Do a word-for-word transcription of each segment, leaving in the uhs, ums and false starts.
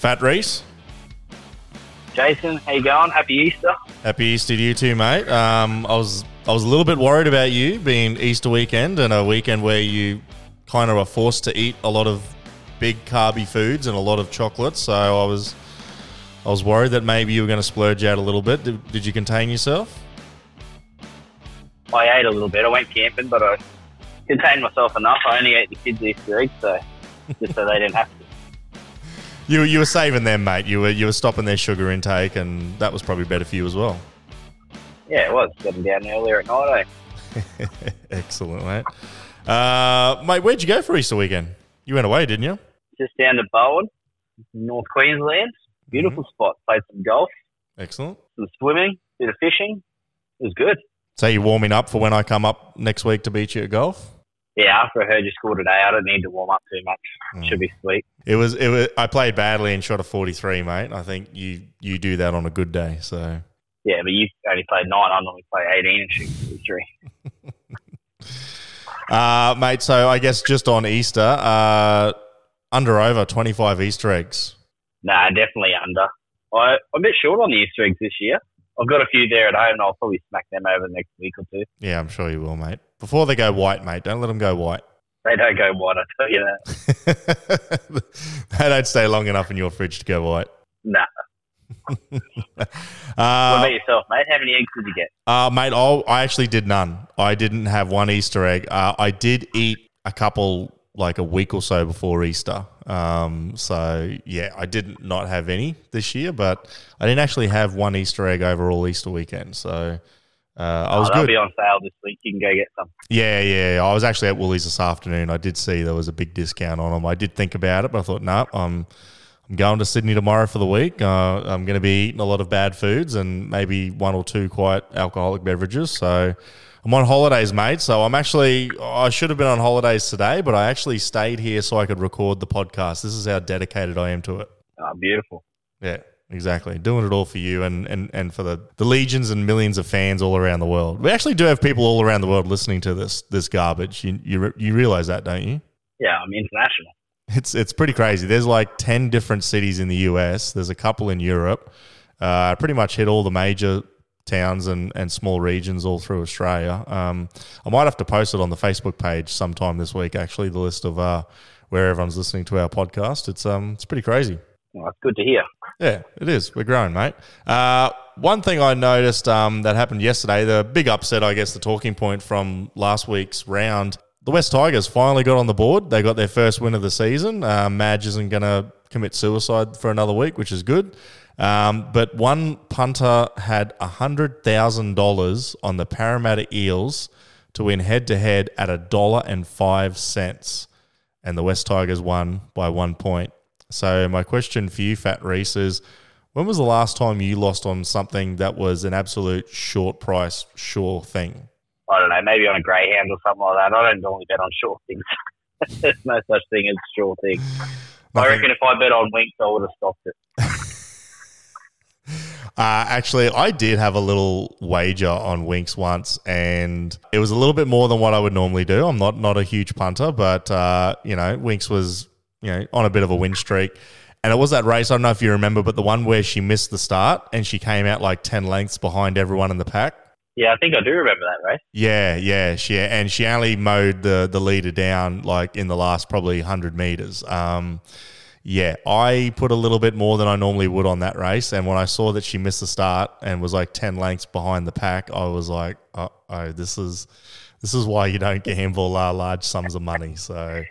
Fat Reece. Jason, how you going? Happy Easter. Happy Easter to you too, mate. Um, I was I was a little bit worried about you being Easter weekend and a weekend where you kind of are forced to eat a lot of big carby foods and a lot of chocolate. So I was I was worried that maybe you were going to splurge out a little bit. Did, did you contain yourself? I ate a little bit. I went camping, but I contained myself enough. I only ate the kids' Easter eggs, so just so they didn't have to. You you were saving them, mate. You were you were stopping their sugar intake, and that was probably better for you as well. Yeah, it was. Got them down earlier at night, eh? Excellent, mate. Uh, mate, where'd you go for Easter weekend? You went away, didn't you? Just down to Bowen, North Queensland. Beautiful mm-hmm. spot. Played some golf. Excellent. Some swimming, bit of fishing. It was good. So you're warming up for when I come up next week to beat you at golf? Yeah, after I heard your score today, I don't need to warm up too much. Mm. Should be sweet. It was. It was. I played badly and shot a forty-three, mate. I think you, you do that on a good day. So yeah, but you only played nine. I normally play eighteen and shoot forty-three. uh, mate, so I guess just on Easter, uh, under over twenty-five Easter eggs. Nah, definitely under. I, I'm a bit short on the Easter eggs this year. I've got a few there at home, and I'll probably smack them over the next week or two. Yeah, I'm sure you will, mate. Before they go white, mate, don't let them go white. They don't go white, I tell you that. They don't stay long enough in your fridge to go white. Nah. uh, what about yourself, mate? How many eggs did you get? Uh, mate, I'll, I actually did none. I didn't have one Easter egg. Uh, I did eat a couple like a week or so before Easter. Um, so, yeah, I did not have any this year, but I didn't actually have one Easter egg overall Easter weekend. So, uh, I was oh, that'll good. That'll be on sale this week. You can go get some. Yeah, yeah. I was actually at Woolies this afternoon. I did see there was a big discount on them. I did think about it, but I thought, no, nah, I'm, I'm going to Sydney tomorrow for the week. Uh, I'm going to be eating a lot of bad foods and maybe one or two quite alcoholic beverages. So, I'm on holidays, mate, so I'm actually – I should have been on holidays today, but I actually stayed here so I could record the podcast. This is how dedicated I am to it. Oh, beautiful. Yeah, exactly. Doing it all for you and, and, and for the, the legions and millions of fans all around the world. We actually do have people all around the world listening to this this garbage. You you, you realise that, don't you? Yeah, I'm international. It's, it's pretty crazy. There's like ten different cities in the U S. There's a couple in Europe. Uh, I pretty much hit all the major – towns and, and small regions all through Australia. Um, I might have to post it on the Facebook page sometime this week, actually, the list of uh, where everyone's listening to our podcast. It's um it's pretty crazy. Well, it's good to hear. Yeah, it is. We're growing, mate. Uh, one thing I noticed um that happened yesterday, the big upset, I guess, the talking point from last week's round, the West Tigers finally got on the board. They got their first win of the season. Uh, Madge isn't going to commit suicide for another week, which is good. Um, but one punter had one hundred thousand dollars on the Parramatta Eels to win head-to-head at one dollar and five cents, and the West Tigers won by one point. So my question for you, Fat Reece, is when was the last time you lost on something that was an absolute short price, sure thing? I don't know, maybe on a greyhound or something like that. I don't normally bet on short things. There's no such thing as short things. I reckon if I bet on Winx, I would have stopped it. Uh, actually, I did have a little wager on Winx once, and it was a little bit more than what I would normally do. I'm not not a huge punter, but, uh, you know, Winx was, you know, on a bit of a win streak. And it was that race, I don't know if you remember, but the one where she missed the start and she came out like ten lengths behind everyone in the pack. Yeah, I think I do remember that, right? Yeah, yeah. She, and she only mowed the, the leader down like in the last probably one hundred metres. Um Yeah, I put a little bit more than I normally would on that race, and when I saw that she missed the start and was like ten lengths behind the pack, I was like, "Oh, oh this is this is why you don't gamble uh, large sums of money." So,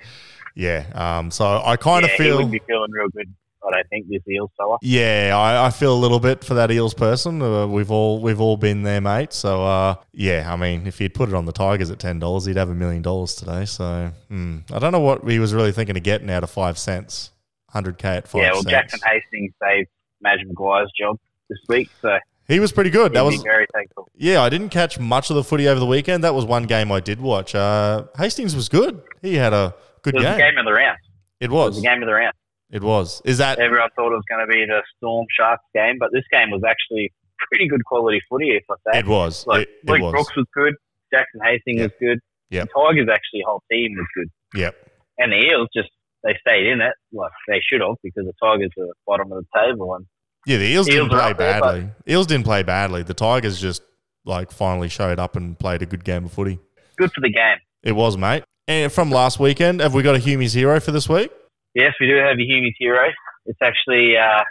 yeah, um, so I kind of yeah, feel he would be feeling real good. I don't think this Eels fella. Yeah, I, I feel a little bit for that Eels person. Uh, we've all we've all been there, mate. So, uh, yeah, I mean, if he'd put it on the Tigers at ten dollars, he'd have a million dollars today. So, mm, I don't know what he was really thinking of getting out of five cents. one hundred K at five cents. Yeah, well, Jackson Hastings saved Madge Maguire's job this week, so he was pretty good. That was very thankful. Yeah, I didn't catch much of the footy over the weekend. That was one game I did watch. Uh, Hastings was good. He had a good game. It was game. the game of the round. It was. It was the game of the round. It was. Is that everyone thought it was going to be the Storm Sharks game, but this game was actually pretty good quality footy, if I say. It was. Like, it, it Luke was. Brooks was good. Jackson Hastings yep. was good. Yep. The Tigers' actually whole team was good. Yep. And the Eels just they stayed in it. Well, they should have, because the Tigers were at the bottom of the table. And yeah, the Eels, Eels didn't play badly. There, Eels didn't play badly. The Tigers just like finally showed up and played a good game of footy. Good for the game. It was, mate. And from last weekend, have we got a Humie's Hero for this week? Yes, we do have a Humie's Hero. It's actually uh,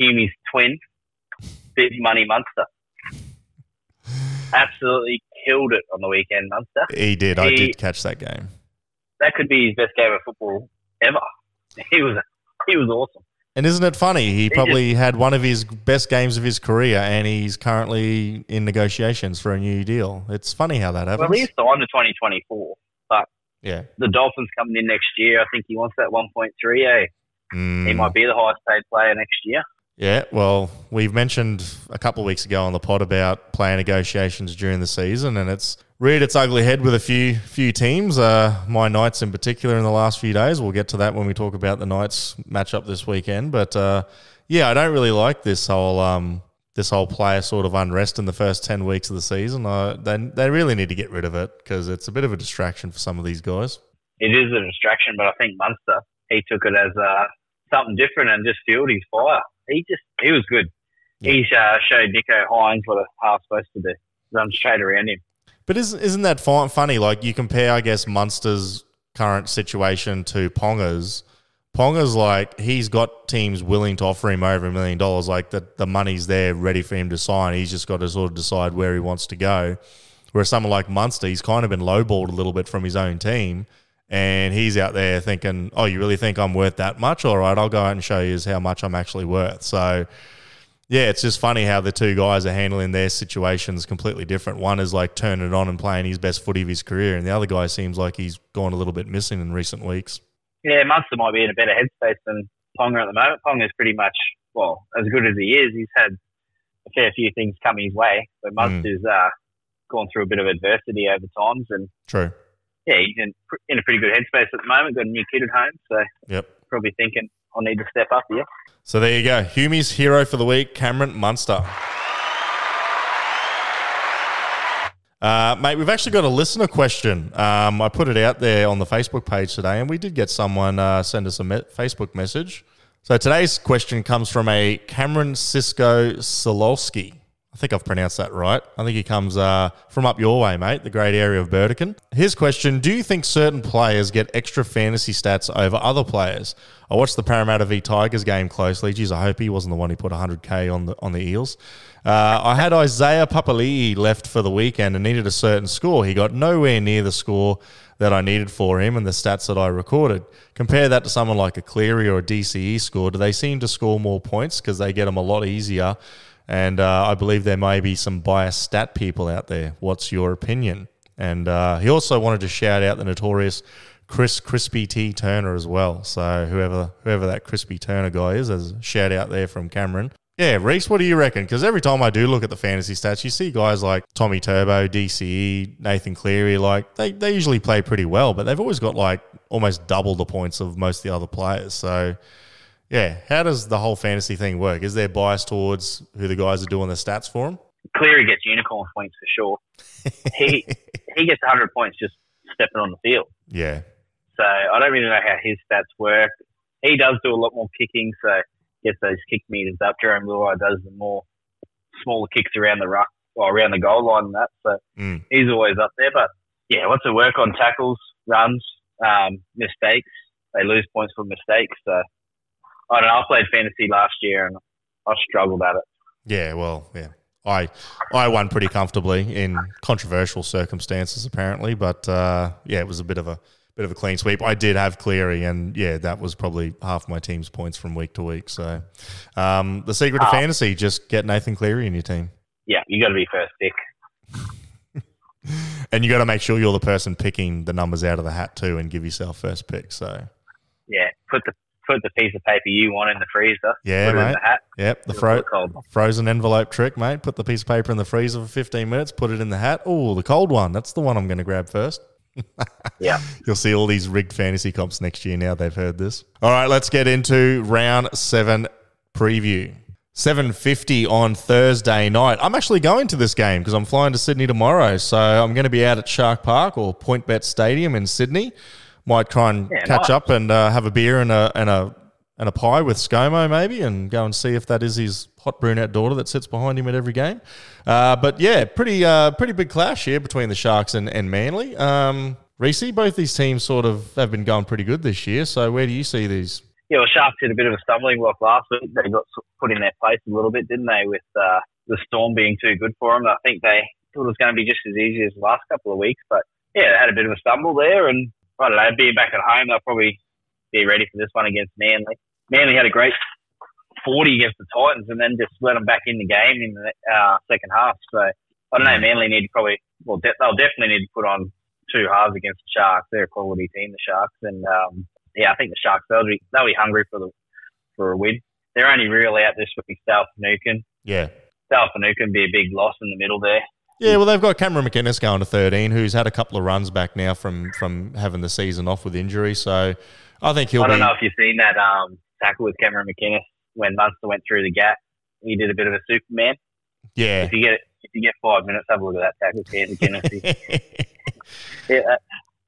Humie's twin, Big Money Munster. Absolutely killed it on the weekend, Munster. He did. He, I did catch that game. That could be his best game of football ever. He was he was awesome. And isn't it funny? He, he probably just had one of his best games of his career, and he's currently in negotiations for a new deal. It's funny how that happens. Well, he's signed to twenty twenty-four, but yeah, the Dolphins coming in next year. I think he wants that one point three. Eh? Mm. He might be the highest paid player next year. Yeah, well, we've mentioned a couple of weeks ago on the pod about player negotiations during the season, and it's reared its ugly head with a few few teams, uh, my Knights in particular in the last few days. We'll get to that when we talk about the Knights matchup this weekend. But, uh, yeah, I don't really like this whole um, this whole player sort of unrest in the first ten weeks of the season. I, they, they really need to get rid of it, because it's a bit of a distraction for some of these guys. It is a distraction, but I think Munster, he took it as uh, something different and just fueled his fire. He just, he was good. Yeah. He uh, showed Nicho Hynes what a half's supposed to do. Run straight around him. But isn't, isn't that funny? Like, you compare, I guess, Munster's current situation to Ponga's. Ponga's like, he's got teams willing to offer him over a million dollars. Like, the, the money's there ready for him to sign. He's just got to sort of decide where he wants to go. Whereas someone like Munster, he's kind of been lowballed a little bit from his own team. And he's out there thinking, oh, you really think I'm worth that much? All right, I'll go out and show you how much I'm actually worth. So, yeah, it's just funny how the two guys are handling their situations completely different. One is like turning it on and playing his best footy of his career, and the other guy seems like he's gone a little bit missing in recent weeks. Yeah, Munster might be in a better headspace than Ponga at the moment. Ponga's pretty much, well, as good as he is, he's had a fair few things come his way, but Munster's mm. uh, gone through a bit of adversity over times. And true. Yeah, he's in, in a pretty good headspace at the moment. Got a new kid at home, so yep, probably thinking I'll need to step up here. So there you go. Humie's Hero for the week, Cameron Munster. Uh, mate, we've actually got a listener question. Um, I put it out there on the Facebook page today, and we did get someone uh, send us a me- Facebook message. So today's question comes from a Cameron Sisko Solowski. I think I've pronounced that right. I think he comes uh, from up your way, mate, the great area of Burdekin. His question, do you think certain players get extra fantasy stats over other players? I watched the Parramatta v Tigers game closely. Geez, I hope he wasn't the one who put one hundred K on the on the Eels. Uh, I had Isaiah Papali'i left for the weekend and needed a certain score. He got nowhere near the score that I needed for him and the stats that I recorded. Compare that to someone like a Cleary or a D C E score. Do they seem to score more points because they get them a lot easier? And uh, I believe there may be some biased stat people out there. What's your opinion? And uh, he also wanted to shout out the notorious Chris Crispy T. Turner as well. So whoever whoever that Crispy Turner guy is, there's a shout out there from Cameron. Yeah, Reece, what do you reckon? Because every time I do look at the fantasy stats, you see guys like Tommy Turbo, D C E, Nathan Cleary, like they, they usually play pretty well, but they've always got like almost double the points of most of the other players. So yeah, how does the whole fantasy thing work? Is there bias towards who the guys are doing the stats for him? Cleary gets unicorn points for sure. he he gets one hundred points just stepping on the field. Yeah. So I don't really know how his stats work. He does do a lot more kicking, so gets those kick meters up. Jerome Luai does the more smaller kicks around the ruck or around the goal line and that. So mm. he's always up there. But yeah, what's the work on tackles, runs, um, mistakes? They lose points for mistakes, so I don't know, I played fantasy last year and I struggled at it. Yeah, well, yeah. I I won pretty comfortably in controversial circumstances apparently, but uh, yeah, it was a bit of a bit of a clean sweep. I did have Cleary and yeah, that was probably half my team's points from week to week. So um, the secret uh, of fantasy, just get Nathan Cleary in your team. Yeah, you got to be first pick. And you got to make sure you're the person picking the numbers out of the hat too and give yourself first pick. So yeah, put the Put the piece of paper you want in the freezer. Yeah, put it mate. In the hat. Yep, the fro- frozen envelope trick, mate. Put the piece of paper in the freezer for fifteen minutes, put it in the hat. Oh, the cold one. That's the one I'm going to grab first. Yeah. You'll see all these rigged fantasy comps next year now they've heard this. All right, let's get into round seven preview. seven fifty on Thursday night. I'm actually going to this game because I'm flying to Sydney tomorrow. So I'm going to be out at Shark Park or Point Bet Stadium in Sydney. might try and yeah, catch nice. up and uh, have a beer and a and a and a pie with ScoMo maybe, and go and see if that is his hot brunette daughter that sits behind him at every game. Uh, but yeah, pretty uh, pretty big clash here between the Sharks and and Manly. Um, Reece, both these teams sort of have been going pretty good this year. So where do you see these? Yeah, well, Sharks did a bit of a stumbling block last week. They got put in their place a little bit, didn't they, with uh, the Storm being too good for them. I think they thought it was going to be just as easy as the last couple of weeks. But, yeah, they had a bit of a stumble there. And, I don't know, being back at home, they'll probably be ready for this one against Manly. Manly had a great forty against the Titans and then just let them back in the game in the uh, second half. So, I don't know, Manly need to probably – well, de- they'll definitely need to put on two halves against the Sharks. They're a quality team, the Sharks. And, um yeah, I think the Sharks, they'll be, they'll be hungry for the for a win. They're only really out this week, South Nukin. Yeah. South Nukin be a big loss in the middle there. Yeah, well, they've got Cameron McInnes going to thirteen, who's had a couple of runs back now from, from having the season off with injury. So I think he'll I don't be... know if you've seen that um, tackle with Cameron McInnes when Munster went through the gap. He did a bit of a Superman. Yeah. If you get if you get five minutes, have a look at that tackle. Cameron McInnes. yeah,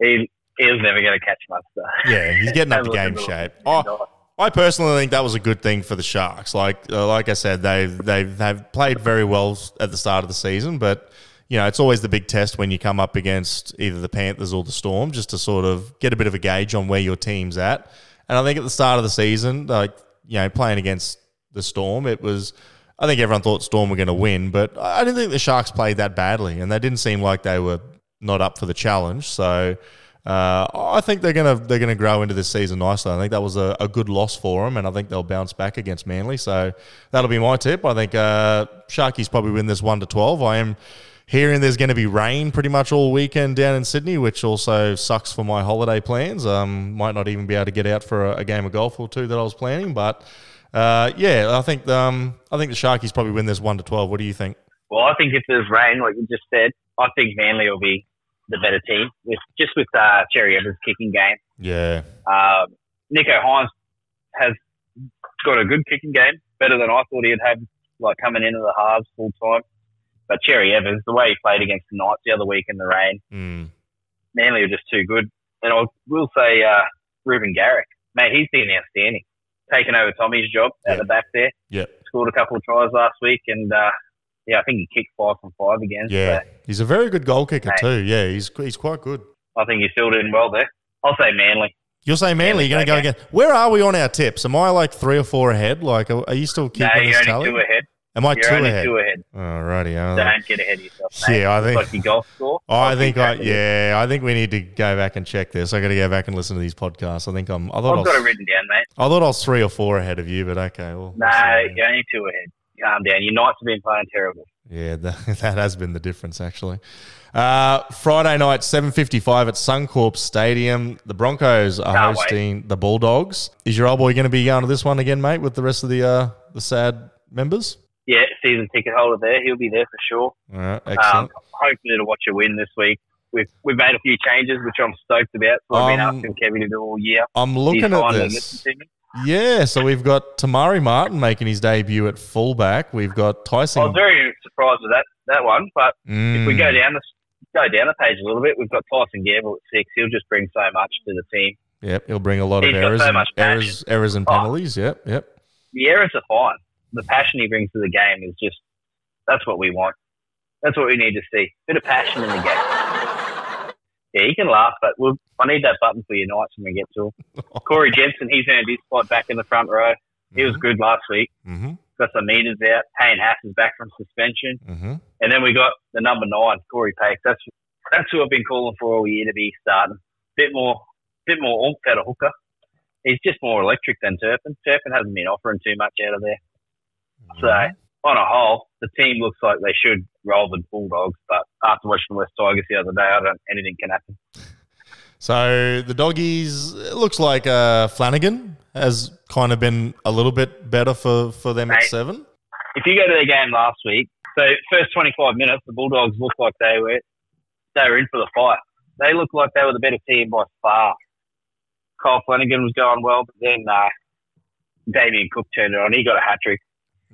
he... He's never going to catch Munster. Yeah, he's getting up to game shape. Oh, I personally think that was a good thing for the Sharks. Like, uh, like I said, they they they've played very well at the start of the season, but you know it's always the big test when you come up against either the Panthers or the Storm, just to sort of get a bit of a gauge on where your team's at. And I think at the start of the season, like you know, playing against the Storm, it was. I think everyone thought Storm were going to win, but I didn't think the Sharks played that badly, and they didn't seem like they were not up for the challenge. So. Uh, I think they're gonna they're gonna grow into this season nicely. I think that was a, a good loss for them, and I think they'll bounce back against Manly. So that'll be my tip. I think uh, Sharkies probably win this one to twelve. I am hearing there's going to be rain pretty much all weekend down in Sydney, which also sucks for my holiday plans. Um, might not even be able to get out for a, a game of golf or two that I was planning. But uh, yeah, I think um I think the Sharkies probably win this one to twelve. What do you think? Well, I think if there's rain, like you just said, I think Manly will be. The better team, with just with uh, Cherry-Evans' kicking game. Yeah. Um, Nicho Hynes has got a good kicking game, better than I thought he'd have, like coming into the halves full time. But Cherry-Evans, the way he played against the Knights the other week in the rain, mm. Manly are just too good. And I will say, uh, Reuben Garrick, mate, he's been outstanding, taking over Tommy's job yeah. at the back there. Yeah. Scored a couple of tries last week, and. Uh, Yeah, I think he kicked five from five again. Yeah, so. He's a very good goal kicker mate. too. Yeah, he's he's quite good. I think he's filled in well there. I'll say Manly. You'll say Manly. Manly You're going to go again. Where are we on our tips? Am I like three or four ahead? Like, are, are you still keeping no, this tally? You're only two ahead. Am I you're two only ahead? Two ahead. Alrighty, all right. Don't get ahead of yourself, mate. Yeah, I think. Like your golf score. I, I think. I, yeah, I think we need to go back and check this. I got to go back and listen to these podcasts. I think I'm. I thought I've I was, got it written down, mate. I thought I was three or four ahead of you, but okay. Well, no, we'll you're only two ahead. Calm down. Your Knights have been playing terrible. Yeah, that, that has been the difference, actually. Uh, Friday night, seven fifty-five at Suncorp Stadium. The Broncos are Can't hosting wait. the Bulldogs. Is your old boy going to be going to this one again, mate, with the rest of the uh, the sad members? Yeah, season ticket holder there. He'll be there for sure. All right, excellent. Um, hopefully to watch a win this week. We've we've made a few changes, which I'm stoked about. So um, I've been asking Kevin to do all year. I'm looking at this. Yeah, so we've got Tamari Martin making his debut at fullback. We've got Tyson. I was very surprised with that that one, but mm. if we go down the go down the page a little bit, we've got Tyson Gamble at six. He'll just bring so much to the team. Yep, he'll bring a lot He's of errors, so and, errors, errors and penalties. Oh. Yep, yep. The errors are fine. The passion he brings to the game is just that's what we want. That's what we need to see. Bit of passion in the game. Yeah, you can laugh, but we'll, I need that button for your Knights when we get to him. Corey Jensen, he's earned his spot back in the front row. He mm-hmm. was good last week. Mm-hmm. Got some meters out. Payne Haas is back from suspension. Mm-hmm. And then we got the number nine, Corey Paik. That's that's who I've been calling for all year to be starting. Bit more bit more oomph out of hooker. He's just more electric than Turpin. Turpin hasn't been offering too much out of there. Mm-hmm. So, on a whole, the team looks like they should roll the Bulldogs, but after watching West Tigers the other day, I don't anything can happen. So the Doggies, it looks like uh, Flanagan has kind of been a little bit better for, for them Mate, at seven. If you go to their game last week, so first twenty-five minutes, the Bulldogs looked like they were they were in for the fight. They looked like they were the better team by far. Kyle Flanagan was going well, but then uh, Damien Cook turned it on. He got a hat-trick.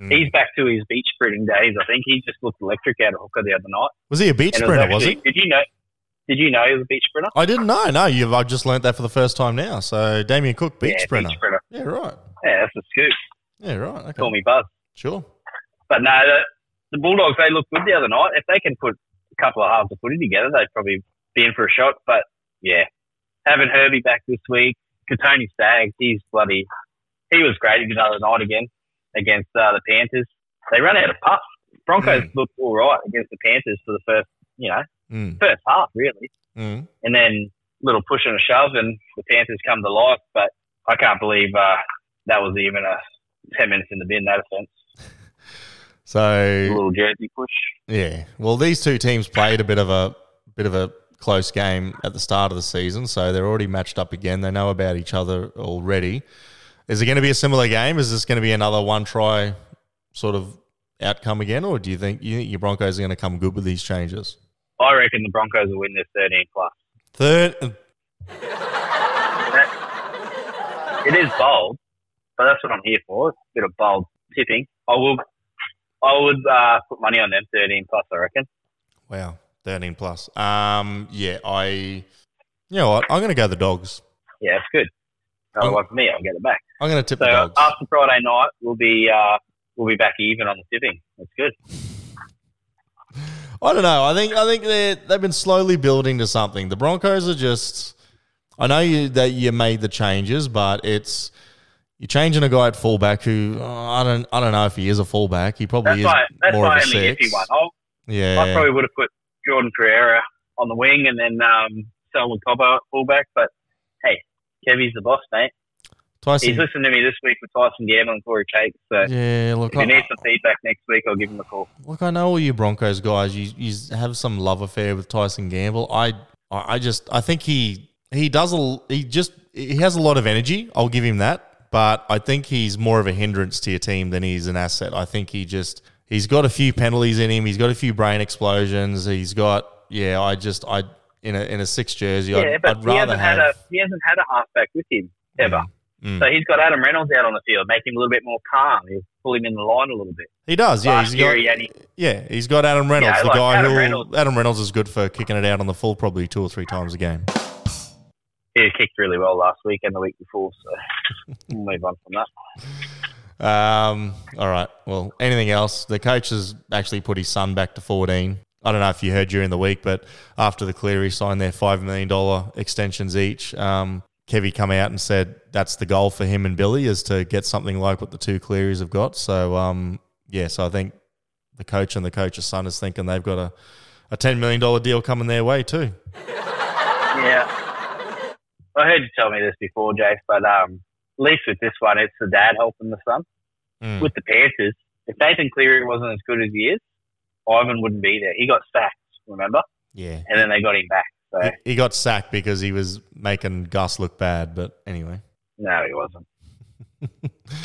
Mm. He's back to his beach sprinting days, I think. He just looked electric out of hooker the other night. Was he a beach and sprinter, was, actually, was he? Did you know? Did you know he was a beach sprinter? I didn't know. No, you've, I've just learnt that for the first time now. So Damien Cook, beach, yeah, sprinter. beach sprinter. Yeah, right. Yeah, that's a scoop. Yeah, right. Okay. Call me Buzz. Sure. But no, the, the Bulldogs, they looked good the other night. If they can put a couple of halves of footy together, they'd probably be in for a shot. But, yeah, having Herbie back this week, Katoni Stags, he's bloody – he was great the other night again against uh, the Panthers. They ran out of puff. Broncos mm. looked all right against the Panthers for the first, you know, mm. first half, really. Mm. And then little push and a shove, and the Panthers come to life. But I can't believe uh, that was even a ten minutes in the bin, no offence. So a little jersey push. Yeah. Well, these two teams played a bit of a bit of a close game at the start of the season, so they're already matched up again. They know about each other already. Is it going to be a similar game? Is this going to be another one try sort of outcome again, or do you think you think your Broncos are going to come good with these changes? I reckon the Broncos will win this thirteen plus. Third. It is bold, but that's what I'm here for. It's a bit of bold tipping. I will. I would uh, put money on them, thirteen plus, I reckon. Wow, thirteen plus. Um, yeah, I... You know what? I'm going to go the Dogs. Yeah, that's good. Otherwise, for me, I'll get it back. I'm going to tip so the Dogs. So, after Friday night, we'll be uh, we'll be back even on the tipping. That's good. I don't know. I think I think they're, they've been slowly building to something. The Broncos are just... I know you, that you made the changes, but it's... You're changing a guy at fullback who oh, I don't, I don't know if he is a fullback. He probably that's is my, more of a six. That's my only iffy one. I yeah, I probably would have put Jordan Pereira on the wing and then um, Selwyn Cobbo at fullback. But hey, Kevy's the boss, mate. Tyson. He's listened to me this week with Tyson Gamble and Corey Cake. So yeah, look, if I, you need some feedback next week, I'll give him a call. Look, I know all you Broncos guys. You you have some love affair with Tyson Gamble. I I just I think he he does a, he just he has a lot of energy. I'll give him that. But I think he's more of a hindrance to your team than he's an asset. I think he just, he's got a few penalties in him. He's got a few brain explosions. He's got, yeah, I just, I in a in a six jersey, yeah, I'd, but I'd rather he have. Had a, he hasn't had a halfback with him, ever. Mm. So he's got Adam Reynolds out on the field, make him a little bit more calm. He'll pull him in the line a little bit. He does, yeah. He's got, he, yeah, he's got Adam Reynolds, yeah, the like guy Adam who, Reynolds. Adam Reynolds is good for kicking it out on the full probably two or three times a game. He kicked really well last week and the week before, so we'll move on from that. Um, all right. Well, anything else? The coach has actually put his son back to fourteen. I don't know if you heard during the week, but after the Cleary signed their five million dollars extensions each, um, Kevy come out and said that's the goal for him and Billy is to get something like what the two Clearys have got. So, um, yeah, so I think the coach and the coach's son is thinking they've got a, a ten million dollars deal coming their way too. Yeah. I heard you tell me this before, Jake, but um, at least with this one, it's the dad helping the son. Mm. With the Panthers, if Nathan Cleary wasn't as good as he is, Ivan wouldn't be there. He got sacked, remember? Yeah. And then they got him back. So He, he got sacked because he was making Gus look bad, but anyway. No, he wasn't.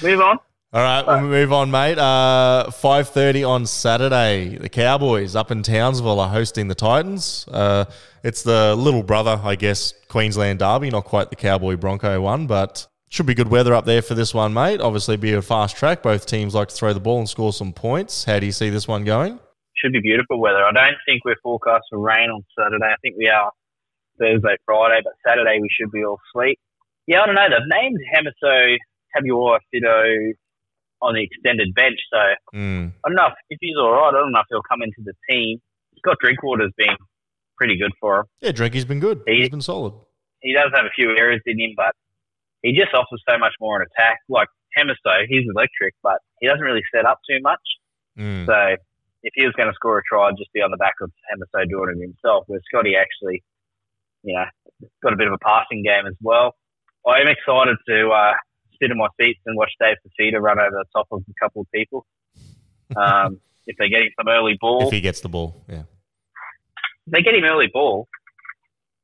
Move on. All right, we'll move on, mate. Uh, five thirty on Saturday, the Cowboys up in Townsville are hosting the Titans. Uh, it's the little brother, I guess, Queensland derby, not quite the Cowboy Bronco one, but should be good weather up there for this one, mate. Obviously, be a fast track. Both teams like to throw the ball and score some points. How do you see this one going? Should be beautiful weather. I don't think we're forecast for rain on Saturday. I think we are Thursday, Friday, but Saturday we should be all sweet. Yeah, I don't know. They've named Hamaso, Tabuoa, Fido on the extended bench, so mm. I don't know if, if he's all right. I don't know if he'll come into the team. Scott Drinkwater's been pretty good for him. Yeah, Drinky's been good. He, he's been solid. He does have a few errors in him, but he just offers so much more in attack. Like Hemisto, he's electric, but he doesn't really set up too much. Mm. So if he was going to score a try, I'd just be on the back of Hemisto doing it himself, where Scotty actually, you know, got a bit of a passing game as well. I am excited to... Uh, sit in my seats and watch Dave Fafita run over the top of a couple of people. Um, if they get him some early ball. If he gets the ball, yeah. If they get him early ball,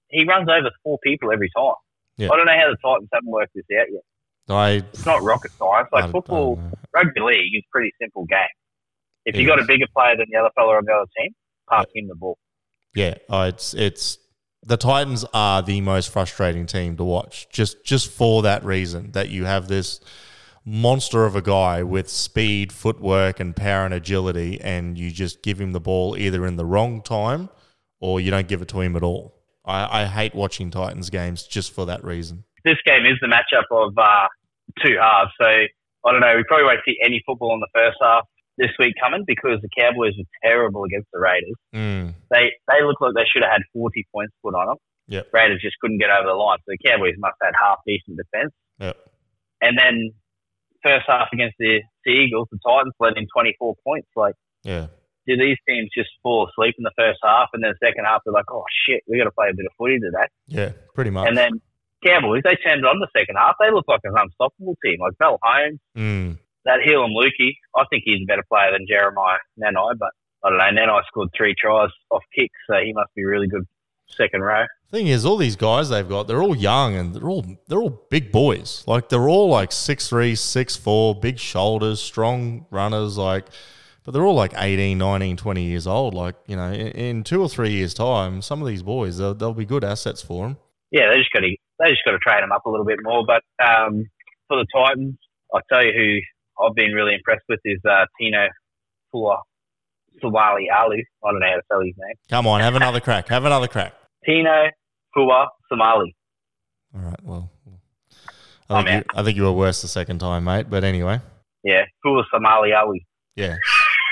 he runs over four people every time. Yeah. I don't know how the Titans haven't worked this out yet. I, it's not rocket science. Like football, rugby league is a pretty simple game. If you've got a bigger player than the other fella on the other team, pass yeah. him the ball. Yeah, oh, it's it's... The Titans are the most frustrating team to watch, just just for that reason, that you have this monster of a guy with speed, footwork, and power and agility, and you just give him the ball either in the wrong time or you don't give it to him at all. I, I hate watching Titans games just for that reason. This game is the matchup of uh, two halves. So, I don't know, we probably won't see any football in the first half this week coming because the Cowboys were terrible against the Raiders. Mm. They they looked like they should have had forty points put on them. Yep. Raiders just couldn't get over the line. So, the Cowboys must have had half-decent defence. Yep. And then first half against the, the Eagles, the Titans led in twenty-four points. Like, yeah. Do these teams just fall asleep in the first half and then the second half they're like, oh, shit, we got to play a bit of footy today? Yeah, pretty much. And then Cowboys, they turned it on the second half. They look like an unstoppable team. Like Mel Holmes, mm. that Hill and Lukey, I think he's a better player than Jeremiah Nanai, but I don't know, Nanai scored three tries off kicks, so he must be really good second row. Thing is, all these guys they've got, they're all young and they're all they're all big boys. Like they're all like six three, six four, big shoulders, strong runners, like but they're all like eighteen, nineteen, twenty years old. Like, you know, in, in two or three years' time, some of these boys, they'll, they'll be good assets for them. Yeah, they just got to they just got to train them up a little bit more. But um, for the Titans, I'll tell you who I've been really impressed with is uh, Tino Fa'asuamaleaui. I don't know how to spell his name. Come on, have another crack. Have another crack. Tino Fa'asuamaleaui. All right, well, I think, you, I think you were worse the second time, mate. But anyway. Yeah, Fa'asuamaleaui. Yeah.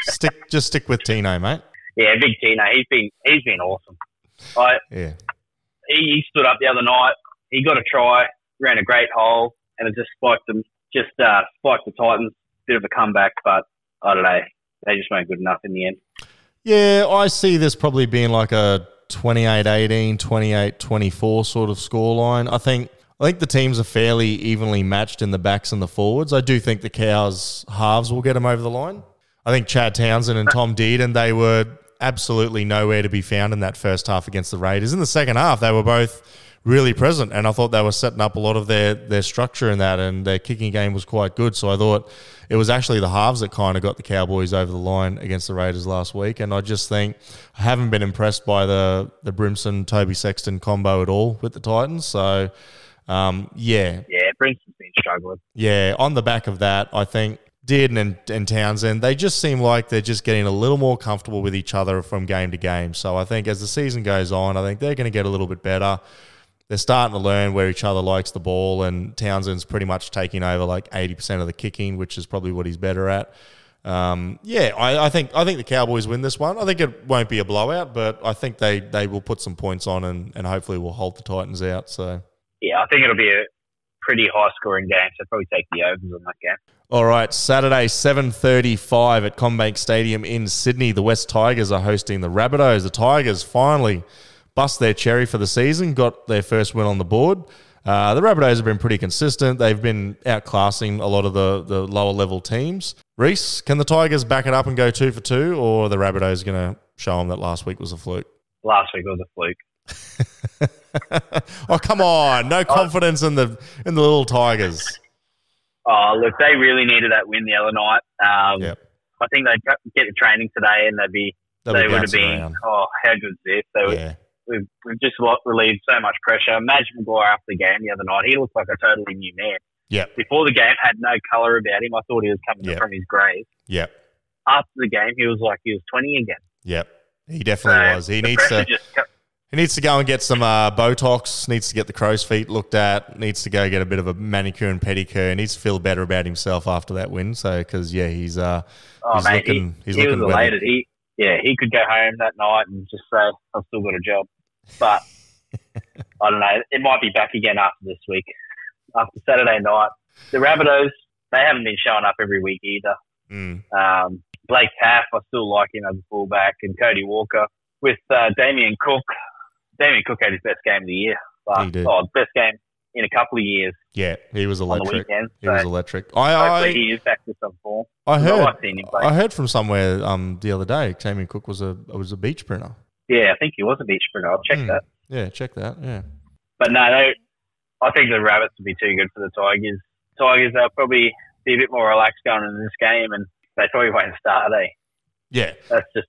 Stick, just stick with Tino, mate. Yeah, big Tino. He's been he's been awesome. I, yeah, he, he stood up the other night. He got a try, ran a great hole, and it just spiked them. Just uh, spiked the Titans. Bit of a comeback, but I don't know. They just weren't good enough in the end. Yeah, I see this probably being like a twenty-eight eighteen, twenty-eight twenty-four sort of scoreline. I think. I think the teams are fairly evenly matched in the backs and the forwards. I do think the Cows' halves will get them over the line. I think Chad Townsend and Tom Dearden, they were absolutely nowhere to be found in that first half against the Raiders. In the second half, they were both really present, and I thought they were setting up a lot of their, their structure in that, and their kicking game was quite good. So I thought it was actually the halves that kind of got the Cowboys over the line against the Raiders last week, and I just think I haven't been impressed by the, the Brimson-Toby Sexton combo at all with the Titans, so... Um, yeah. Yeah, Brinson's been struggling. Yeah, on the back of that, I think Dearden and, and Townsend, they just seem like they're just getting a little more comfortable with each other from game to game. So I think as the season goes on, I think they're going to get a little bit better. They're starting to learn where each other likes the ball, and Townsend's pretty much taking over like eighty percent of the kicking, which is probably what he's better at. Um, yeah, I, I think I think the Cowboys win this one. I think it won't be a blowout, but I think they, they will put some points on and, and hopefully will hold the Titans out, so... Yeah, I think it'll be a pretty high-scoring game, so I'd probably take the overs on that game. All right, Saturday, seven thirty-five at Combank Stadium in Sydney. The West Tigers are hosting the Rabbitohs. The Tigers finally bust their cherry for the season, got their first win on the board. Uh, the Rabbitohs have been pretty consistent. They've been outclassing a lot of the, the lower-level teams. Reece, can the Tigers back it up and go two for two, or are the Rabbitohs going to show them that last week was a fluke? Last week was a fluke. Oh, come on. No confidence in the in the little Tigers. Oh, look, they really needed that win the other night. Um, yep. I think they'd get the training today and they'd be, they'd they be would have been, around. Oh, how good is this? So yeah. we've, we've just relieved so much pressure. Madge Maguire after the game the other night, he looked like a totally new man. Yep. Before the game, had no colour about him. I thought he was coming yep. up from his grave. Yep. After the game, he was like he was twenty again. Yep, he definitely so was. He needs to... Just kept, He needs to go and get some uh, Botox, needs to get the crow's feet looked at, needs to go get a bit of a manicure and pedicure, and needs to feel better about himself after that win. So, because, yeah, he's, uh, oh, he's mate, looking he, he's he looking was elated. He, yeah, he could go home that night and just say, I've still got a job. But, I don't know, it might be back again after this week, after Saturday night. The Rabbitohs, they haven't been showing up every week either. Mm. Um, Blake Taff, I still like him as a fullback, and Cody Walker. With uh, Damien Cook, Damien Cook had his best game of the year. But, he did. Oh, best game in a couple of years. Yeah, he was electric. On the weekend, he so was electric. I, hopefully I, he is back to some form. I heard, I've seen him play. I heard from somewhere um, the other day, Damien Cook was a was a beach sprinter. Yeah, I think he was a beach sprinter. I'll check mm. that. Yeah, check that, yeah. But no, they, I think the Rabbits would be too good for the Tigers. Tigers, they'll probably be a bit more relaxed going into this game, and they probably won't start, eh? Yeah. That's just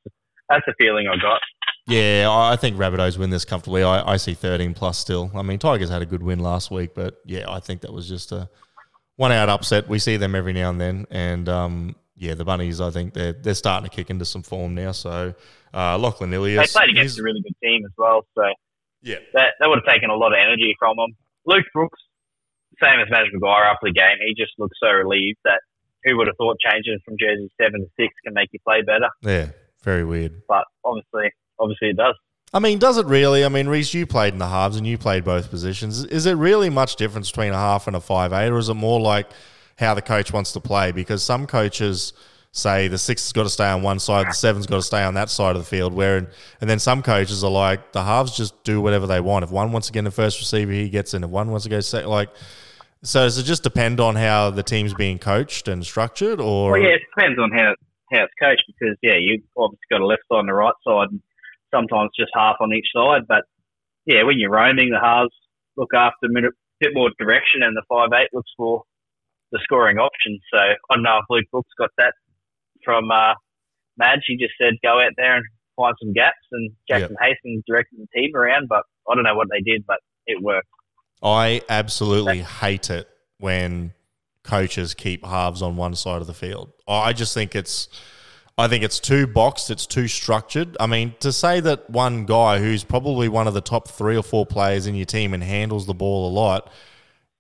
that's the feeling I got. Yeah, I think Rabbitohs win this comfortably. I, I see thirteen plus still. I mean, Tigers had a good win last week, but yeah, I think that was just a one-out upset. We see them every now and then, and um, yeah, the Bunnies, I think they're they're starting to kick into some form now. So uh, Lachlan Ilias, they played against a really good team as well. So Yeah, that that would have taken a lot of energy from him. Luke Brooks, same as Madge Maguire after the game, he just looked so relieved that who would have thought changing from jersey seven to six can make you play better? Yeah, very weird. But obviously, obviously it does. I mean, does it really? I mean, Reece, you played in the halves and you played both positions. Is it really much difference between a half and a five-eight, or is it more like how the coach wants to play? Because some coaches say the six has got to stay on one side, the seven's got to stay on that side of the field, where and, and then some coaches are like, the halves just do whatever they want. If one wants to get in the first receiver, he gets in. If one wants to go second, like... So does it just depend on how the team's being coached and structured? Or well, yeah, it depends on how, how it's coached because, yeah, you've obviously got a left side and a right side and sometimes just half on each side. But, yeah, when you're roaming, the halves look after a bit more direction and the five-eight looks for the scoring option. So I don't know if Luke Brooks got that from uh, Madge. He just said go out there and find some gaps and Jackson yep. Hastings directed the team around. But I don't know what they did, but it worked. I absolutely hate it when coaches keep halves on one side of the field. I just think it's I think it's too boxed, it's too structured. I mean, to say that one guy who's probably one of the top three or four players in your team and handles the ball a lot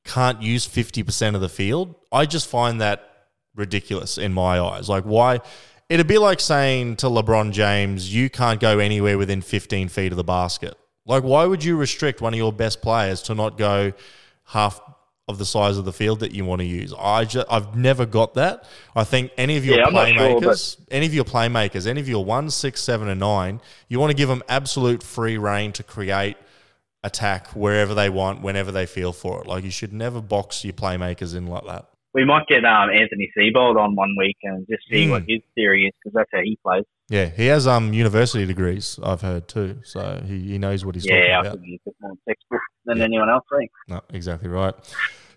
can't use fifty percent of the field, I just find that ridiculous in my eyes. Like, why? It'd be like saying to LeBron James, you can't go anywhere within fifteen feet of the basket. Like, why would you restrict one of your best players to not go half of the size of the field that you want to use? I just, I've never got that. I think any of your yeah, playmakers, sure, any of your playmakers, any of your one, six, seven, and nine, you want to give them absolute free rein to create attack wherever they want, whenever they feel for it. Like, you should never box your playmakers in like that. We might get um, Anthony Seibold on one week and just see mm. what his theory is because that's how he plays. Yeah, he has um university degrees, I've heard too, so he, he knows what he's yeah, talking about. Yeah, I think he's a bit more textbook than yeah. anyone else, I think. No, exactly right.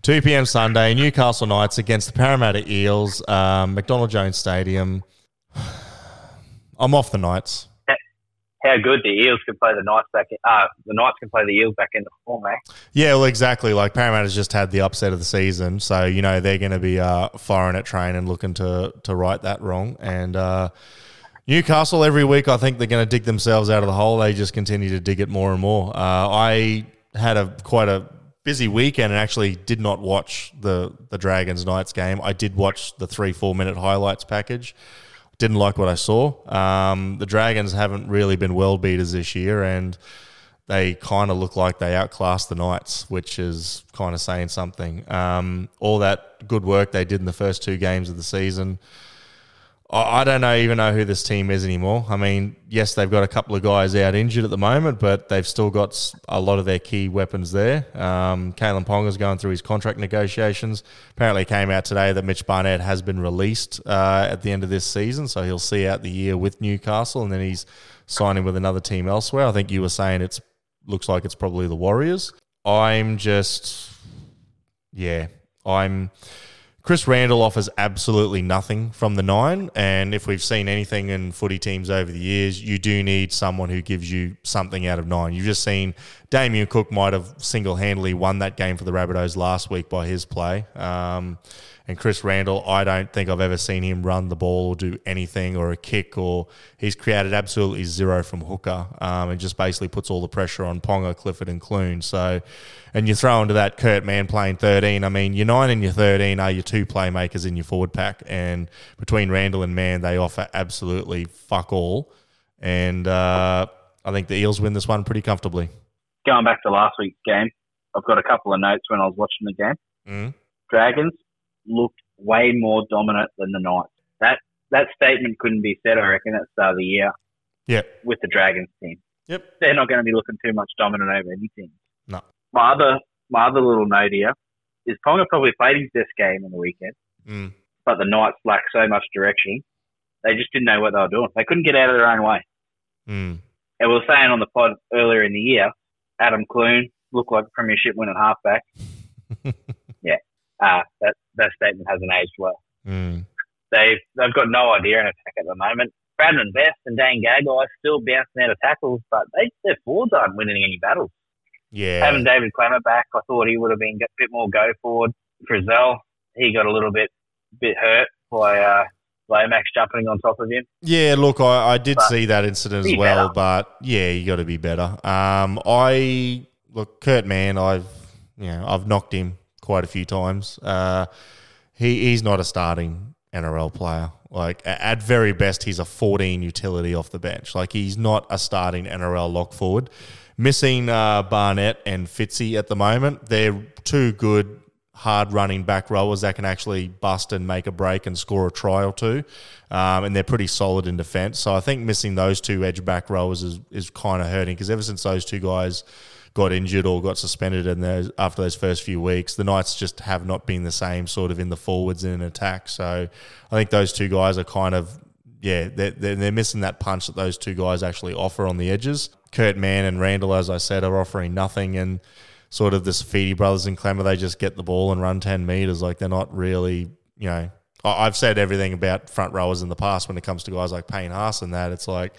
two p.m. Sunday, Newcastle Knights against the Parramatta Eels, um, McDonald Jones Stadium. I'm off the Knights. How good the Eels can play the Knights back in, uh, the Knights can play the Eels back in the format. Yeah, well, exactly. Like, Parramatta's just had the upset of the season, so, you know, they're going to be uh, firing at train and looking to, to right that wrong. And uh, Newcastle, every week, I think they're going to dig themselves out of the hole. They just continue to dig it more and more. Uh, I had a quite a busy weekend and actually did not watch the, the Dragons Knights game. I did watch the three, four-minute highlights package. Didn't like what I saw. Um, the Dragons haven't really been world beaters this year, and they kind of look like they outclassed the Knights, which is kind of saying something. Um, all that good work they did in the first two games of the season, I, I don't know, even know who this team is anymore. I mean, yes, they've got a couple of guys out injured at the moment, but they've still got a lot of their key weapons there. Um, Kalyn Ponga's going through his contract negotiations. Apparently it came out today that Mitch Barnett has been released uh, at the end of this season, so he'll see out the year with Newcastle, and then he's signing with another team elsewhere. I think you were saying it's looks like it's probably the Warriors. I'm just... Yeah, I'm... Chris Randall offers absolutely nothing from the nine, and if we've seen anything in footy teams over the years, you do need someone who gives you something out of nine. You've just seen Damien Cook might have single-handedly won that game for the Rabbitohs last week by his play. Um, and Chris Randall, I don't think I've ever seen him run the ball or do anything or a kick, or he's created absolutely zero from hooker, um, and just basically puts all the pressure on Ponga, Clifford and Clune. So, and you throw into that Kurt Mann playing thirteen. I mean, your nine and your thirteen are your two playmakers in your forward pack, and between Randall and Mann, they offer absolutely fuck all. And uh, I think the Eels win this one pretty comfortably. Going back to last week's game, I've got a couple of notes when I was watching the game. Mm. Dragons looked way more dominant than the Knights. That that statement couldn't be said, I reckon, at the start of the year. Yeah, with the Dragons team. Yep, they're not going to be looking too much dominant over anything. No. My other my other little note here is Ponga probably played his best game on the weekend, mm. but the Knights lacked so much direction. They just didn't know what they were doing. They couldn't get out of their own way. Mm. And we were saying on the pod earlier in the year, Adam Clune looked like a premiership winning halfback. yeah. Uh, that, that statement hasn't aged well. Mm. They've, they've got no idea in attack at the moment. Bradman Best and Dane Gagai still bouncing out of tackles, but they, their forwards aren't winning any battles. Yeah. Having David Klemmer back, I thought he would have been a bit more go forward. Frizzell, he got a little bit bit hurt by uh, Lomax jumping on top of him. Yeah, look, I, I did but see that incident as well, better. But yeah, you got to be better. Um, I look, Kurt Mann, I've you know I've knocked him quite a few times. Uh, he he's not a starting N R L player. Like at very best, he's a fourteen utility off the bench. Like he's not a starting N R L lock forward. Missing uh, Barnett and Fitzy at the moment. They're two good, hard-running back rowers that can actually bust and make a break and score a try or two. Um, and they're pretty solid in defence. So I think missing those two edge back rowers is, is kind of hurting because ever since those two guys got injured or got suspended and those, after those first few weeks, the Knights just have not been the same sort of in the forwards in an attack. So I think those two guys are kind of, yeah, they're, they're missing that punch that those two guys actually offer on the edges. Kurt Mann and Randall, as I said, are offering nothing, and sort of the Safidi brothers in Clemmer, they just get the ball and run ten metres. Like, they're not really, you know... I've said everything about front rowers in the past when it comes to guys like Payne Haas and that. It's like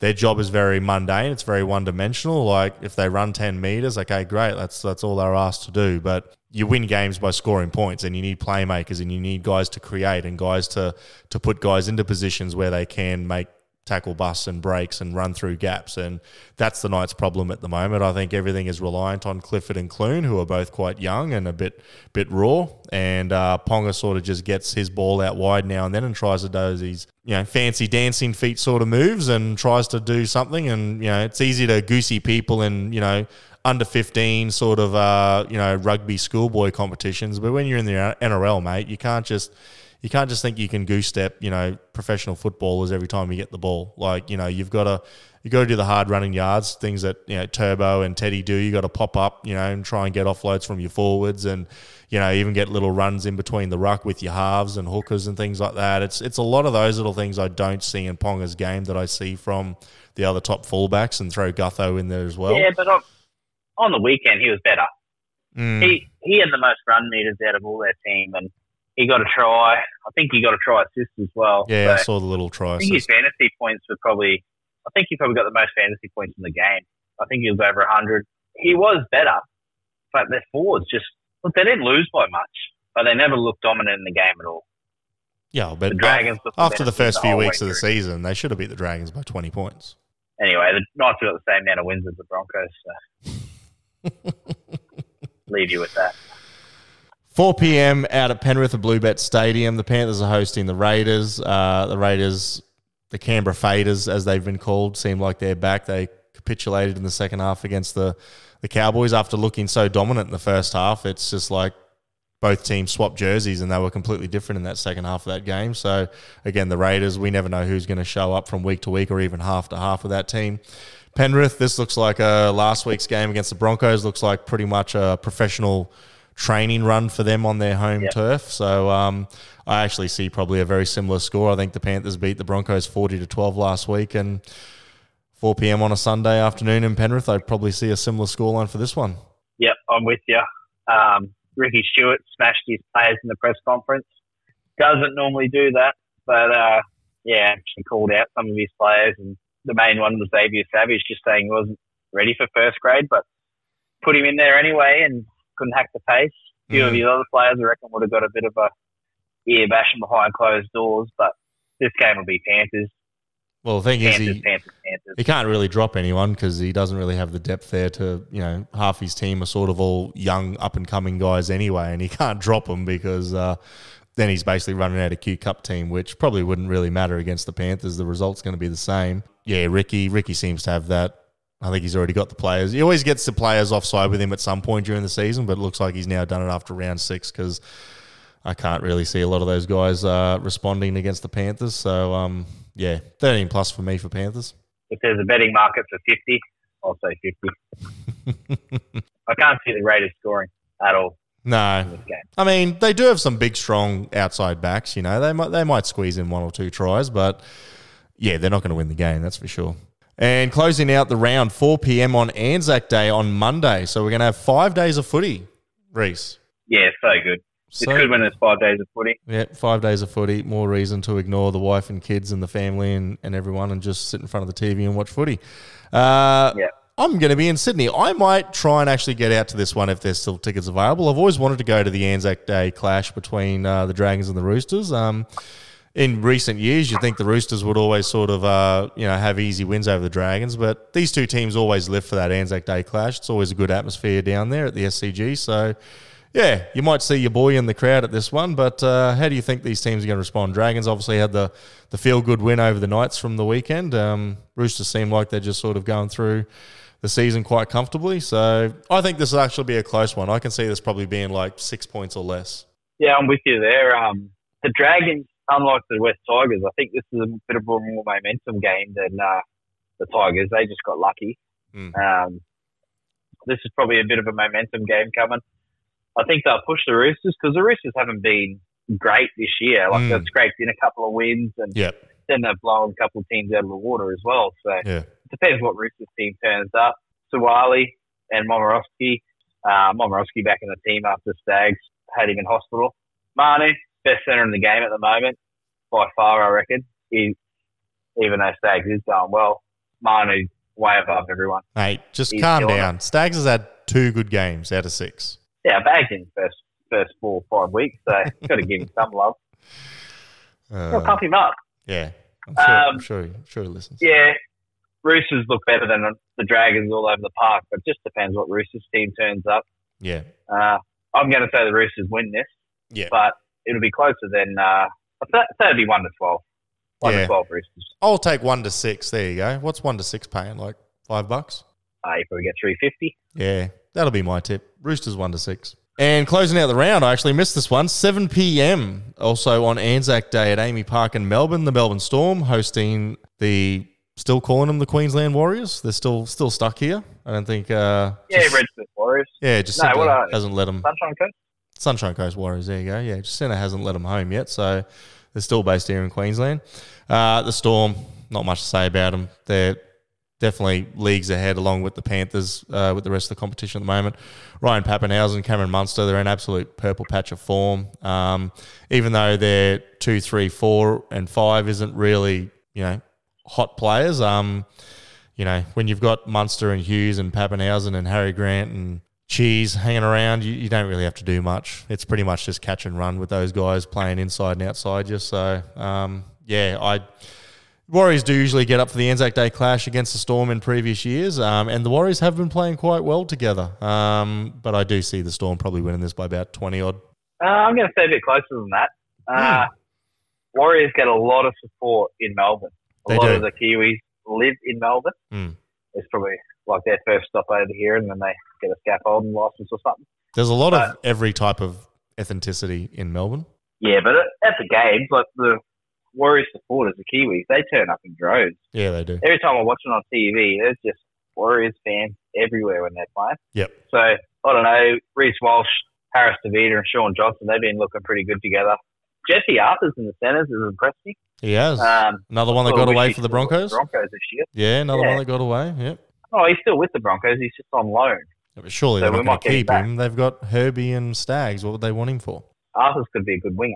their job is very mundane. It's very one-dimensional. Like, if they run ten metres, okay, great. That's that's all they're asked to do. But you win games by scoring points, and you need playmakers, and you need guys to create and guys to, to put guys into positions where they can make tackle busts and breaks and run through gaps, and that's the Knights' problem at the moment. I think everything is reliant on Clifford and Clune, who are both quite young and a bit bit raw, and uh, Ponga sort of just gets his ball out wide now and then and tries to do these, you know, fancy dancing feet sort of moves and tries to do something, and, you know, it's easy to goosey people and, you know, under fifteen sort of, uh, you know, rugby schoolboy competitions, but when you're in the N R L, mate, you can't just... You can't just think you can goose step, you know, professional footballers every time you get the ball. Like, you know, you've got to you got to do the hard running yards, things that, you know, Turbo and Teddy do. You got to pop up, you know, and try and get offloads from your forwards, and, you know, even get little runs in between the ruck with your halves and hookers and things like that. It's it's a lot of those little things I don't see in Ponga's game that I see from the other top fullbacks, and throw Gutho in there as well. Yeah, but on, on the weekend he was better. Mm. He he had the most run meters out of all their team, and he got a try. I think he got a try assist as well. Yeah, so I saw the little try assist. I think his fantasy points were probably... I think he probably got the most fantasy points in the game. I think he was over one hundred. He was better, but their forwards just... Look, they didn't lose by much, but they never looked dominant in the game at all. Yeah, but the Dragons after, after the first few weeks of the season, they should have beat the Dragons by twenty points. Anyway, the Knights got the same amount of wins as the Broncos, so... Leave you with that. four p.m. out at Penrith at Bluebet Stadium. The Panthers are hosting the Raiders. Uh, the Raiders, the Canberra Faders, as they've been called, seem like they're back. They capitulated in the second half against the, the Cowboys after looking so dominant in the first half. It's just like both teams swapped jerseys and they were completely different in that second half of that game. So, again, the Raiders, we never know who's going to show up from week to week or even half to half of that team. Penrith, this looks like a, last week's game against the Broncos, looks like pretty much a professional training run for them on their home yep. turf. So um, I actually see probably a very similar score. I think the Panthers beat the Broncos forty to twelve last week, and four p.m. on a Sunday afternoon in Penrith, I'd probably see a similar scoreline for this one. Yep, I'm with you. Um, Ricky Stewart smashed his players in the press conference. Doesn't normally do that, but uh, yeah, actually called out some of his players, and the main one was Xavier Savage, just saying he wasn't ready for first grade, but put him in there anyway, and couldn't hack the pace. A few mm. of his other players, I reckon, would have got a bit of a ear bashing behind closed doors, but this game will be Panthers. Well, the thing Panthers, is, he, Panthers, Panthers. he can't really drop anyone because he doesn't really have the depth there to, you know, half his team are sort of all young, up-and-coming guys anyway, and he can't drop them because uh, then he's basically running out a Q Cup team, which probably wouldn't really matter against the Panthers. The result's going to be the same. Yeah, Ricky, Ricky seems to have that. I think he's already got the players. He always gets the players offside with him at some point during the season, but it looks like he's now done it after round six because I can't really see a lot of those guys uh, responding against the Panthers. So, um, yeah, thirteen plus for me for Panthers. If there's a betting market for fifty, I'll say fifty. I can't see the Raiders scoring at all. No. I mean, they do have some big, strong outside backs. You know, they might, they might squeeze in one or two tries, but, yeah, they're not going to win the game, that's for sure. And closing out the round, four p.m. on Anzac Day on Monday. So we're going to have five days of footy, Reece. Yeah, so good. It's so good when it's five days of footy. Yeah, five days of footy. More reason to ignore the wife and kids and the family and, and everyone and just sit in front of the T V and watch footy. Uh, yeah. I'm going to be in Sydney. I might try and actually get out to this one if there's still tickets available. I've always wanted to go to the Anzac Day clash between uh, the Dragons and the Roosters. Um in recent years, you think the Roosters would always sort of, uh, you know, have easy wins over the Dragons, but these two teams always live for that Anzac Day clash. It's always a good atmosphere down there at the S C G. So, yeah, you might see your boy in the crowd at this one, but uh, how do you think these teams are going to respond? Dragons obviously had the, the feel-good win over the Knights from the weekend. Um, Roosters seem like they're just sort of going through the season quite comfortably. So I think this will actually be a close one. I can see this probably being like six points or less. Yeah, I'm with you there. Um, the Dragons, unlike the West Tigers, I think this is a bit of a more momentum game than uh, the Tigers. They just got lucky. Mm. Um, this is probably a bit of a momentum game coming. I think they'll push the Roosters because the Roosters haven't been great this year. Like mm. they've scraped in a couple of wins and yep. then they've blown a couple of teams out of the water as well. So yeah. it depends what Roosters team turns up. Suwali and Momorowski. Uh, Momorowski back in the team after Stags had him in hospital. Manu, best centre in the game at the moment, by far, I reckon. He, even though Stags is going well, Manu's way above everyone. Mate, just He's calm down. It. Stags has had two good games out of six. Yeah, bagged in first first four or five weeks, so got to give him some love. Uh, I'll pump him up. Yeah, I'm sure, um, I'm sure, I'm sure he listens. Yeah, Roosters look better than the Dragons all over the park, but it just depends what Roosters team turns up. Yeah. Uh, I'm going to say the Roosters win this, yeah. but it'll be closer than uh, – that'd be one to twelve. one yeah. to twelve Roosters. I'll take one to six. There you go. What's one to six paying, like five bucks? Uh, you probably get three fifty. Yeah. That'll be my tip. Roosters one to six. And closing out the round, I actually missed this one. seven p.m. also on Anzac Day at Amy Park in Melbourne. The Melbourne Storm hosting the, still calling them the Queensland Warriors. They're still still stuck here. I don't think. Uh, yeah, just, Redcliffe Warriors. Yeah, just no, what are hasn't let them. Sunshine Coast? Sunshine Coast Warriors, there you go. Yeah, Jacinta hasn't let them home yet, so they're still based here in Queensland. Uh, the Storm, not much to say about them. They're definitely leagues ahead along with the Panthers uh, with the rest of the competition at the moment. Ryan Papenhuyzen, Cameron Munster, they're an absolute purple patch of form. Um, even though their two, three, four and five isn't really, you know, hot players, um, you know, when you've got Munster and Hughes and Papenhuyzen and Harry Grant and Cheese hanging around, you, you don't really have to do much. It's pretty much just catch and run with those guys playing inside and outside you. So, um, yeah, I... Warriors do usually get up for the Anzac Day clash against the Storm in previous years, um, and the Warriors have been playing quite well together. Um, but I do see the Storm probably winning this by about twenty-odd. Uh, I'm going to say a bit closer than that. Uh, hmm. Warriors get a lot of support in Melbourne. A they lot do. of the Kiwis live in Melbourne. Hmm. It's probably like their first stop over here, and then they get a scaffolding license or something. There's a lot but, of every type of ethnicity in Melbourne. Yeah, but at the games, like the Warriors supporters, the Kiwis, they turn up in droves. Yeah, they do. Every time I watch it on T V, there's just Warriors fans everywhere when they're playing. Yep. So, I don't know, Reece Walsh, Harris DeVita and Sean Johnson, they've been looking pretty good together. Jesse Arthurs in the centres has impressed me. He has. Um, another one that got away for the Broncos. Broncos this year. Yeah, another yeah. one that got away, yep. Oh, he's still with the Broncos. He's just on loan. Yeah, but surely so they're not going to keep him. They've got Herbie and Stags. What would they want him for? Arthurs could be a good winger.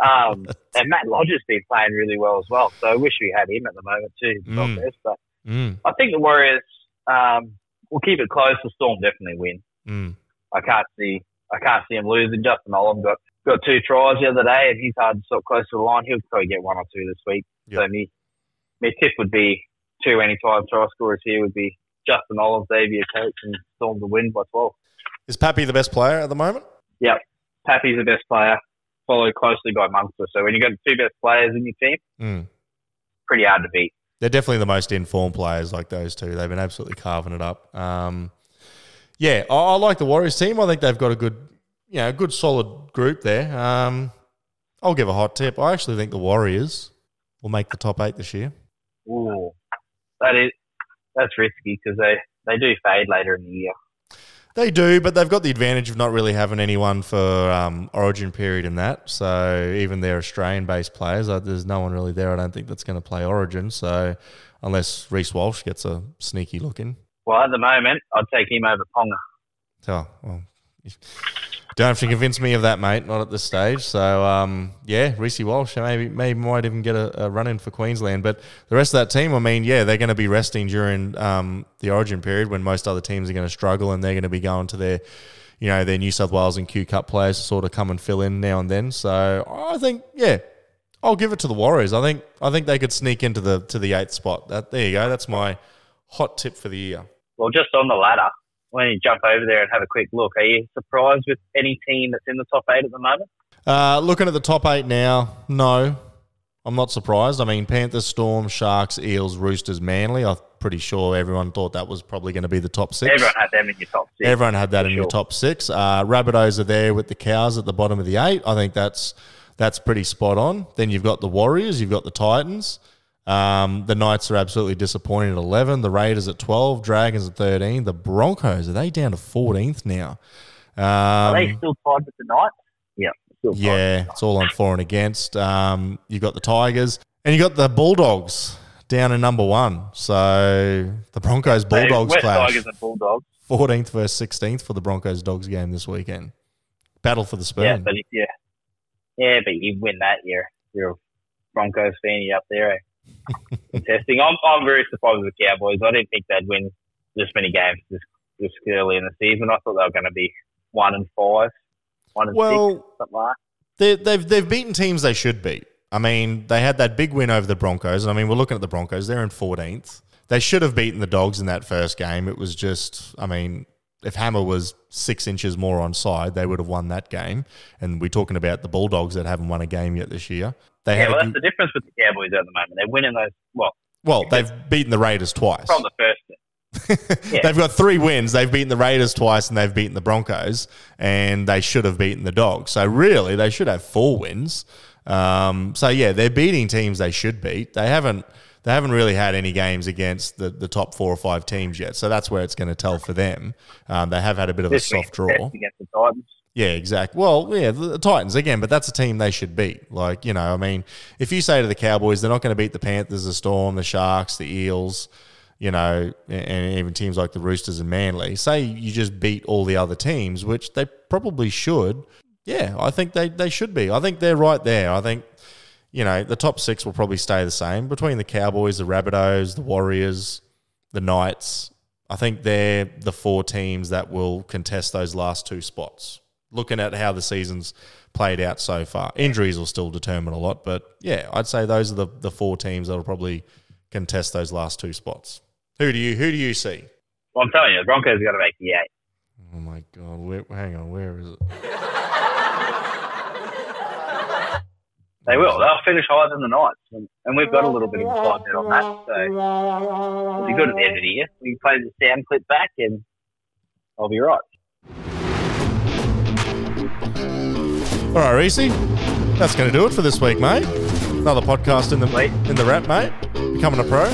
Um, and Matt Lodge has been playing really well as well, so I wish we had him at the moment too. Mm. Best, but mm. I think the Warriors um, will keep it close. The Storm definitely win. Mm. I can't see I can't see him losing. Justin Olam got, got two tries the other day, and he's hard to stop close to the line. He'll probably get one or two this week. Yep. So me, my tip would be two anytime try scorers here would be Justin Olam, Xavier Coates, and Storm to win by twelve. Is Pappy the best player at the moment? Yep, Pappy's the best player, followed closely by Munster. So when you've got the two best players in your team, mm. pretty hard to beat. They're definitely the most informed players, like those two. They've been absolutely carving it up. Um, yeah, I, I like the Warriors team. I think they've got a good, you know, a good solid group there. Um, I'll give a hot tip. I actually think the Warriors will make the top eight this year. Ooh, that is, that's risky because they, they do fade later in the year. They do, but they've got the advantage of not really having anyone for um, origin period and that. So even their Australian-based players, uh, there's no one really there, I don't think, that's going to play origin. So unless Reece Walsh gets a sneaky look in. Well, at the moment, I'd take him over Ponga. Oh, well, don't have to convince me of that, mate, not at this stage. So, um, yeah, Reece Walsh maybe, maybe might even get a, a run-in for Queensland. But the rest of that team, I mean, yeah, they're going to be resting during um, the origin period when most other teams are going to struggle and they're going to be going to their, you know, their New South Wales and Q Cup players to sort of come and fill in now and then. So I think, yeah, I'll give it to the Warriors. I think I think they could sneak into the to the eighth spot. That, there you go. That's my hot tip for the year. Well, just on the ladder, when you jump over there and have a quick look, are you surprised with any team that's in the top eight at the moment? Uh, looking at the top eight now, no, I'm not surprised. I mean, Panthers, Storm, Sharks, Eels, Roosters, Manly. I'm pretty sure everyone thought that was probably going to be the top six. Everyone had them in your top six. Everyone had that in sure. your top six. Uh, Rabbitohs are there with the Cows at the bottom of the eight. I think that's that's pretty spot on. Then you've got the Warriors, you've got the Titans. Um, the Knights are absolutely disappointing at eleven. The Raiders at twelve. Dragons at thirteen. The Broncos, are they down to fourteenth now? Um, are they still tied with the Knights? Yeah. Still yeah, it's all on for and against. Um, you've got the Tigers and you got the Bulldogs down in number one. So the Broncos Bulldogs hey, clash. Tigers and Bulldogs. fourteenth versus sixteenth for the Broncos Dogs game this weekend. Battle for the spoon. Yeah, but if you, yeah, but you win that year, you're a Broncos fan. You're up there. Eh? Interesting. I'm I'm very surprised with the Cowboys. I didn't think they'd win this many games this this early in the season. I thought they were going to be one and five. One and well, six, something like that. They've they've beaten teams they should beat. I mean, they had that big win over the Broncos. I mean, we're looking at the Broncos; they're in fourteenth. They should have beaten the Dogs in that first game. It was just, I mean, if Hammer was six inches more onside, they would have won that game. And we're talking about the Bulldogs that haven't won a game yet this year. They yeah, had well, that's the difference with the Cowboys at the moment. They're winning those. Well, well, they've beaten the Raiders twice from the first. yeah. They've got three wins. They've beaten the Raiders twice and they've beaten the Broncos, and they should have beaten the Dogs. So really, they should have four wins. Um, so yeah, they're beating teams they should beat. They haven't. They haven't really had any games against the, the top four or five teams yet. So that's where it's going to tell for them. Um, they have had a bit of this a soft draw against the Titans. Yeah, exactly. Well, yeah, the Titans again, but that's a team they should beat. Like, you know, I mean, if you say to the Cowboys they're not going to beat the Panthers, the Storm, the Sharks, the Eels, you know, and even teams like the Roosters and Manly, say you just beat all the other teams, which they probably should. Yeah, I think they, they should be. I think they're right there. I think, you know, the top six will probably stay the same between the Cowboys, the Rabbitohs, the Warriors, the Knights. I think they're the four teams that will contest those last two spots, looking at how the season's played out so far. Injuries will still determine a lot, but yeah, I'd say those are the, the four teams that will probably contest those last two spots. Who do you who do you see? Well, I'm telling you, the Broncos got to make the eight. Oh my God! Where, hang on, where is it? They will. They'll finish higher than the Knights, and, and we've got a little bit of a bet on that. So it'll be good at the end of the year. We can play the sound clip back, and I'll be right. All right, Reece, that's going to do it for this week, mate. Another podcast in the Wait. in the wrap, mate. Becoming a pro.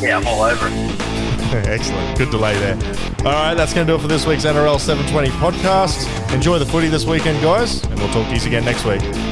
Yeah, I'm all over it. Excellent. Good delay there. All right, that's going to do it for this week's N R L seven twenty podcast. Enjoy the footy this weekend, guys, and we'll talk to you again next week.